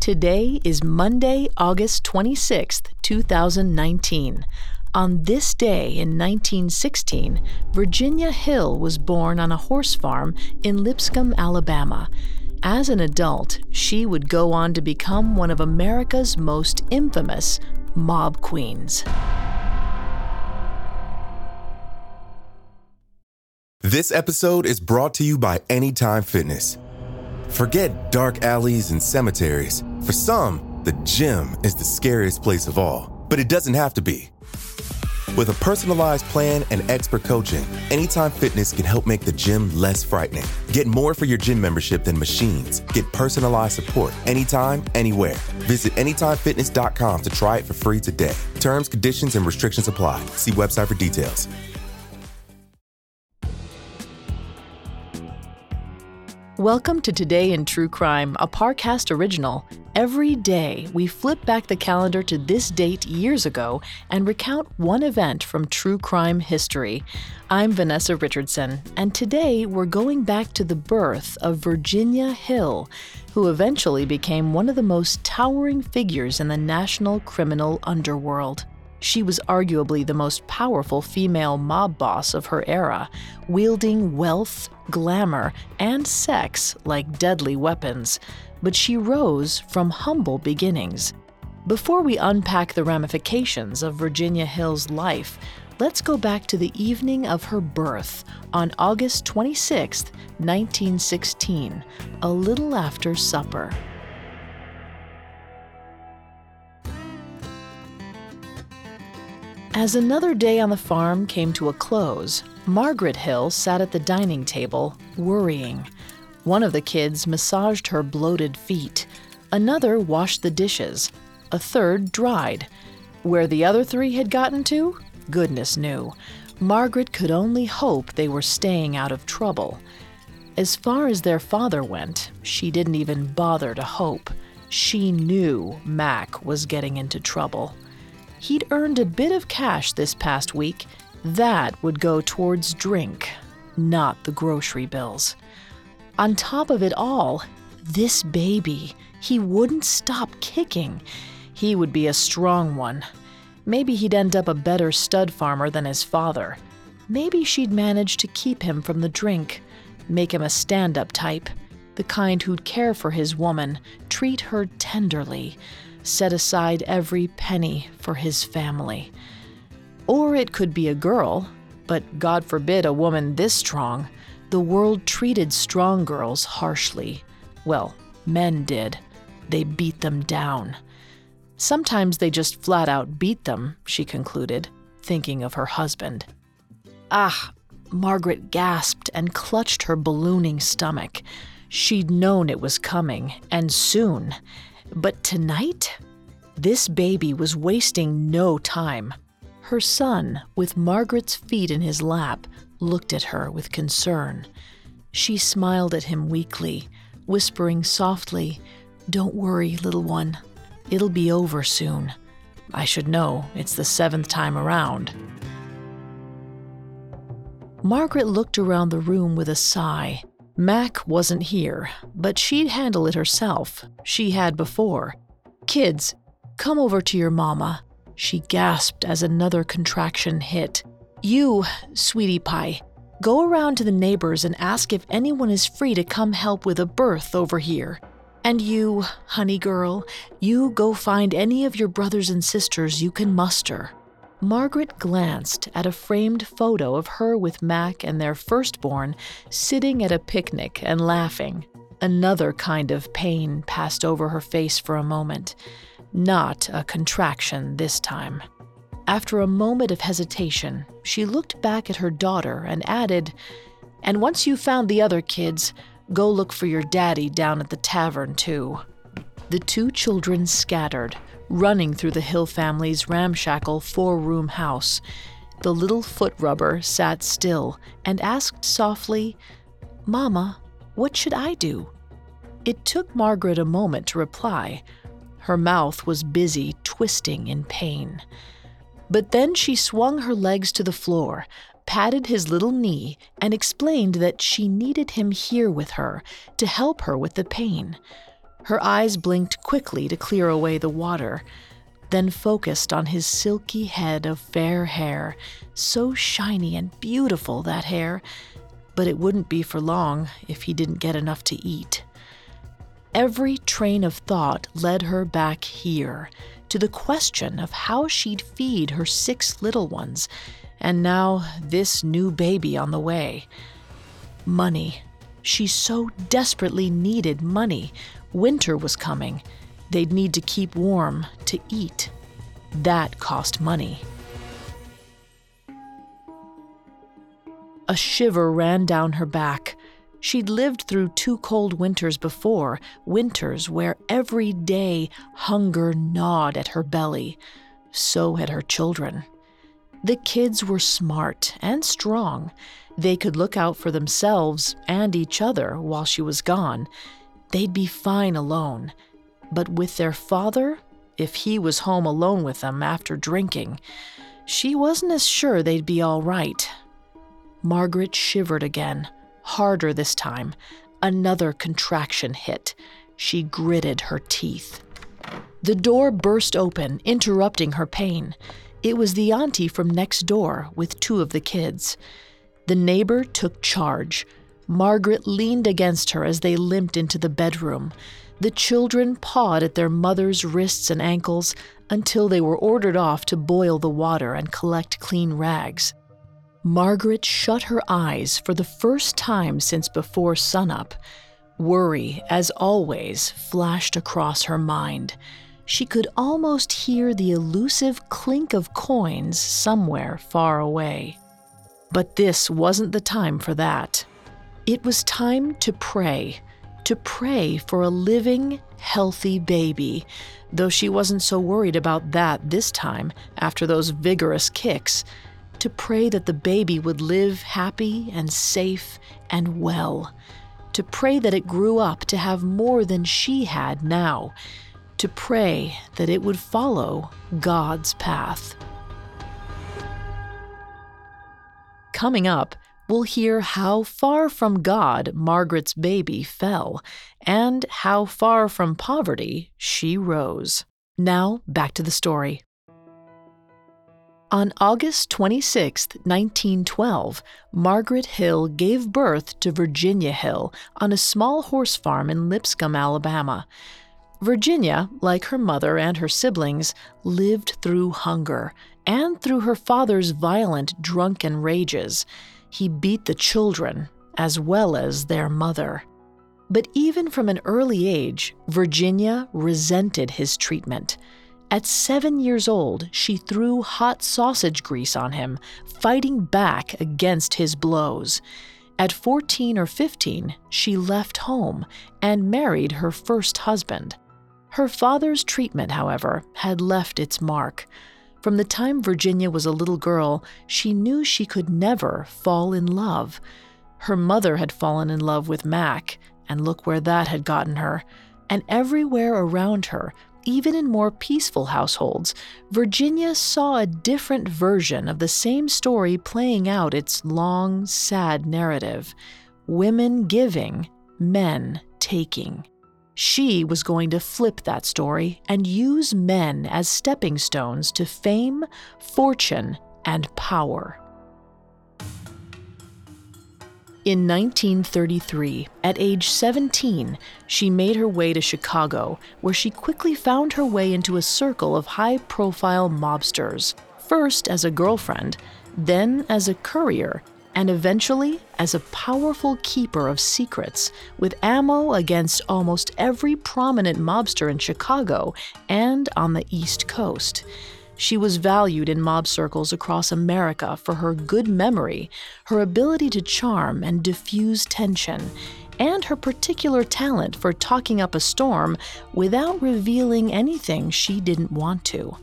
Today is Monday, August 26th, 2019. On this day in 1916, Virginia Hill was born on a horse farm in Lipscomb, Alabama. As an adult, she would go on to become one of America's most infamous mob queens. This episode is brought to you by Anytime Fitness. Forget dark alleys and cemeteries. For some, the gym is the scariest place of all, but it doesn't have to be. With a personalized plan and expert coaching, Anytime Fitness can help make the gym less frightening. Get more for your gym membership than machines. Get personalized support anytime, anywhere. Visit AnytimeFitness.com to try it for free today. Terms, conditions, and restrictions apply. See website for details. Welcome to Today in True Crime, a Parcast original. Every day, we flip back the calendar to this date years ago and recount one event from true crime history. I'm Vanessa Richardson, and today we're going back to the birth of Virginia Hill, who eventually became one of the most towering figures in the national criminal underworld. She was arguably the most powerful female mob boss of her era, wielding wealth, glamour, and sex like deadly weapons. But she rose from humble beginnings. Before we unpack the ramifications of Virginia Hill's life, let's go back to the evening of her birth on August 26, 1916, a little after supper. As another day on the farm came to a close, Margaret Hill sat at the dining table, worrying. One of the kids massaged her bloated feet. Another washed the dishes. A third dried. Where the other three had gotten to? Goodness knew. Margaret could only hope they were staying out of trouble. As far as their father went, she didn't even bother to hope. She knew Mac was getting into trouble. He'd earned a bit of cash this past week. That would go towards drink, not the grocery bills. On top of it all, this baby, he wouldn't stop kicking. He would be a strong one. Maybe he'd end up a better stud farmer than his father. Maybe she'd manage to keep him from the drink, make him a stand-up type, the kind who'd care for his woman, treat her tenderly, set aside every penny for his family. Or it could be a girl, but God forbid a woman this strong. The world treated strong girls harshly. Well, men did. They beat them down. Sometimes they just flat out beat them, she concluded, thinking of her husband. Ah, Margaret gasped and clutched her ballooning stomach. She'd known it was coming, and soon. But tonight? This baby was wasting no time. Her son, with Margaret's feet in his lap, looked at her with concern. She smiled at him weakly, whispering softly, "Don't worry, little one. It'll be over soon. I should know, it's the 7th time around." Margaret looked around the room with a sigh. Mac wasn't here, but she'd handle it herself. She had before. "Kids, come over to your mama," she gasped as another contraction hit. "You, sweetie pie, go around to the neighbors and ask if anyone is free to come help with a birth over here. And you, honey girl, you go find any of your brothers and sisters you can muster." Margaret glanced at a framed photo of her with Mac and their firstborn sitting at a picnic and laughing. Another kind of pain passed over her face for a moment. Not a contraction this time. After a moment of hesitation, she looked back at her daughter and added, "And once you've found the other kids, Go look for your daddy down at the tavern, too." The two children scattered, running through the Hill family's ramshackle four-room house. The little foot rubber sat still and asked softly, "Mama, what should I do?" It took Margaret a moment to reply. Her mouth was busy twisting in pain. But then she swung her legs to the floor, patted his little knee, and explained that she needed him here with her to help her with the pain. Her eyes blinked quickly to clear away the water, then focused on his silky head of fair hair, so shiny and beautiful, that hair, but it wouldn't be for long if he didn't get enough to eat. Every train of thought led her back here, to the question of how she'd feed her six little ones, and now this new baby on the way. Money. She so desperately needed money. Winter was coming. They'd need to keep warm, to eat. That cost money. A shiver ran down her back. She'd lived through two cold winters before, winters where every day hunger gnawed at her belly. So had her children. The kids were smart and strong. They could look out for themselves and each other while she was gone. They'd be fine alone. But with their father, if he was home alone with them after drinking, she wasn't as sure they'd be all right. Margaret shivered again. Harder this time. Another contraction hit. She gritted her teeth. The door burst open, interrupting her pain. It was the auntie from next door with two of the kids. The neighbor took charge. Margaret leaned against her as they limped into the bedroom. The children pawed at their mother's wrists and ankles until they were ordered off to boil the water and collect clean rags. Margaret shut her eyes for the first time since before sunup. Worry, as always, flashed across her mind. She could almost hear the elusive clink of coins somewhere far away. But this wasn't the time for that. It was time to pray for a living, healthy baby, though she wasn't so worried about that this time after those vigorous kicks. To pray that the baby would live happy and safe and well. To pray that it grew up to have more than she had now. To pray that it would follow God's path. Coming up, we'll hear how far from God Margaret's baby fell and how far from poverty she rose. Now, back to the story. On August 26, 1912, Margaret Hill gave birth to Virginia Hill on a small horse farm in Lipscomb, Alabama. Virginia, like her mother and her siblings, lived through hunger and through her father's violent, drunken rages. He beat the children as well as their mother. But even from an early age, Virginia resented his treatment. At 7 years old, she threw hot sausage grease on him, fighting back against his blows. At 14 or 15, she left home and married her first husband. Her father's treatment, however, had left its mark. From the time Virginia was a little girl, she knew she could never fall in love. Her mother had fallen in love with Mac, and look where that had gotten her. And everywhere around her, even in more peaceful households, Virginia saw a different version of the same story playing out its long, sad narrative. Women giving, men taking. She was going to flip that story and use men as stepping stones to fame, fortune, and power. In 1933, at age 17, she made her way to Chicago, where she quickly found her way into a circle of high-profile mobsters, first as a girlfriend, then as a courier, and eventually as a powerful keeper of secrets, with ammo against almost every prominent mobster in Chicago and on the East Coast. She was valued in mob circles across America for her good memory, her ability to charm and diffuse tension, and her particular talent for talking up a storm without revealing anything she didn't want to.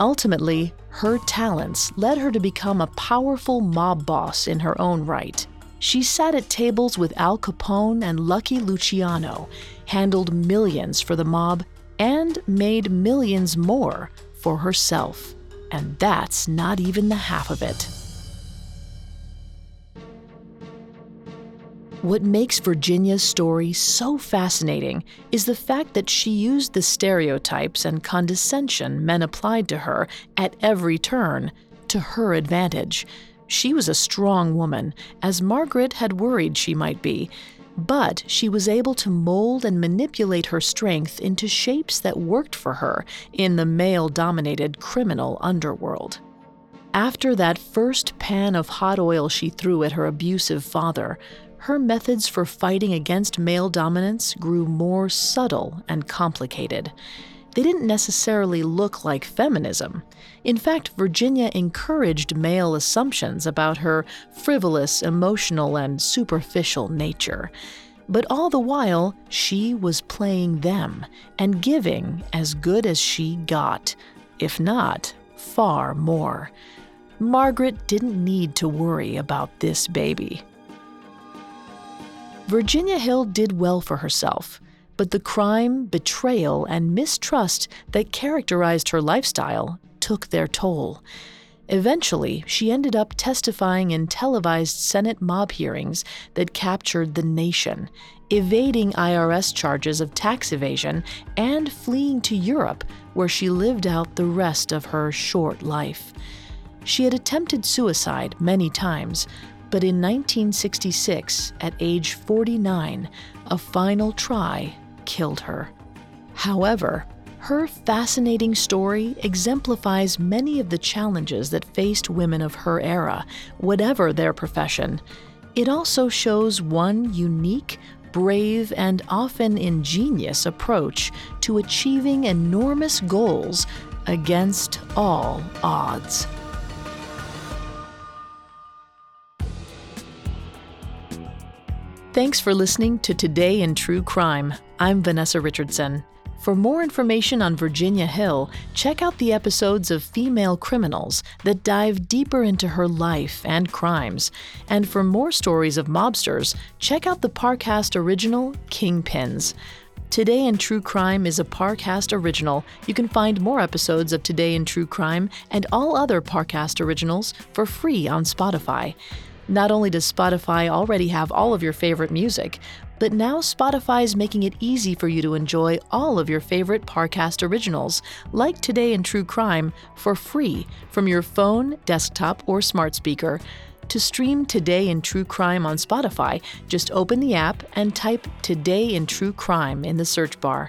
Ultimately, her talents led her to become a powerful mob boss in her own right. She sat at tables with Al Capone and Lucky Luciano, handled millions for the mob, and made millions more for herself. And that's not even the half of it. What makes Virginia's story so fascinating is the fact that she used the stereotypes and condescension men applied to her at every turn to her advantage. She was a strong woman, as Margaret had worried she might be, but she was able to mold and manipulate her strength into shapes that worked for her in the male-dominated criminal underworld. After that first pan of hot oil she threw at her abusive father, her methods for fighting against male dominance grew more subtle and complicated. They didn't necessarily look like feminism. In fact, Virginia encouraged male assumptions about her frivolous, emotional, and superficial nature. But all the while, she was playing them and giving as good as she got, if not far more. Margaret didn't need to worry about this baby. Virginia Hill did well for herself, but the crime, betrayal, and mistrust that characterized her lifestyle took their toll. Eventually, she ended up testifying in televised Senate mob hearings that captured the nation, evading IRS charges of tax evasion, and fleeing to Europe, where she lived out the rest of her short life. She had attempted suicide many times, but in 1966, at age 49, a final try killed her. However, her fascinating story exemplifies many of the challenges that faced women of her era, whatever their profession. It also shows one unique, brave, and often ingenious approach to achieving enormous goals against all odds. Thanks for listening to Today in True Crime. I'm Vanessa Richardson. For more information on Virginia Hill, check out the episodes of Female Criminals that dive deeper into her life and crimes. And for more stories of mobsters, check out the Parcast original, Kingpins. Today in True Crime is a Parcast original. You can find more episodes of Today in True Crime and all other Parcast originals for free on Spotify. Not only does Spotify already have all of your favorite music, but now Spotify is making it easy for you to enjoy all of your favorite Parcast originals, like Today in True Crime, for free from your phone, desktop, or smart speaker. To stream Today in True Crime on Spotify, just open the app and type Today in True Crime in the search bar.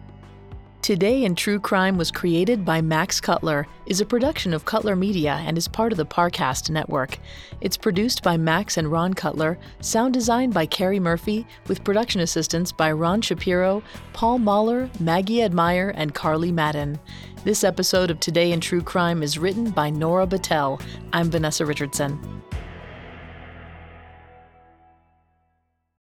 Today in True Crime was created by Max Cutler, is a production of Cutler Media, and is part of the Parcast Network. It's produced by Max and Ron Cutler, sound designed by Carrie Murphy, with production assistance by Ron Shapiro, Paul Mahler, Maggie Edmire, and Carly Madden. This episode of Today in True Crime is written by Nora Battelle. I'm Vanessa Richardson.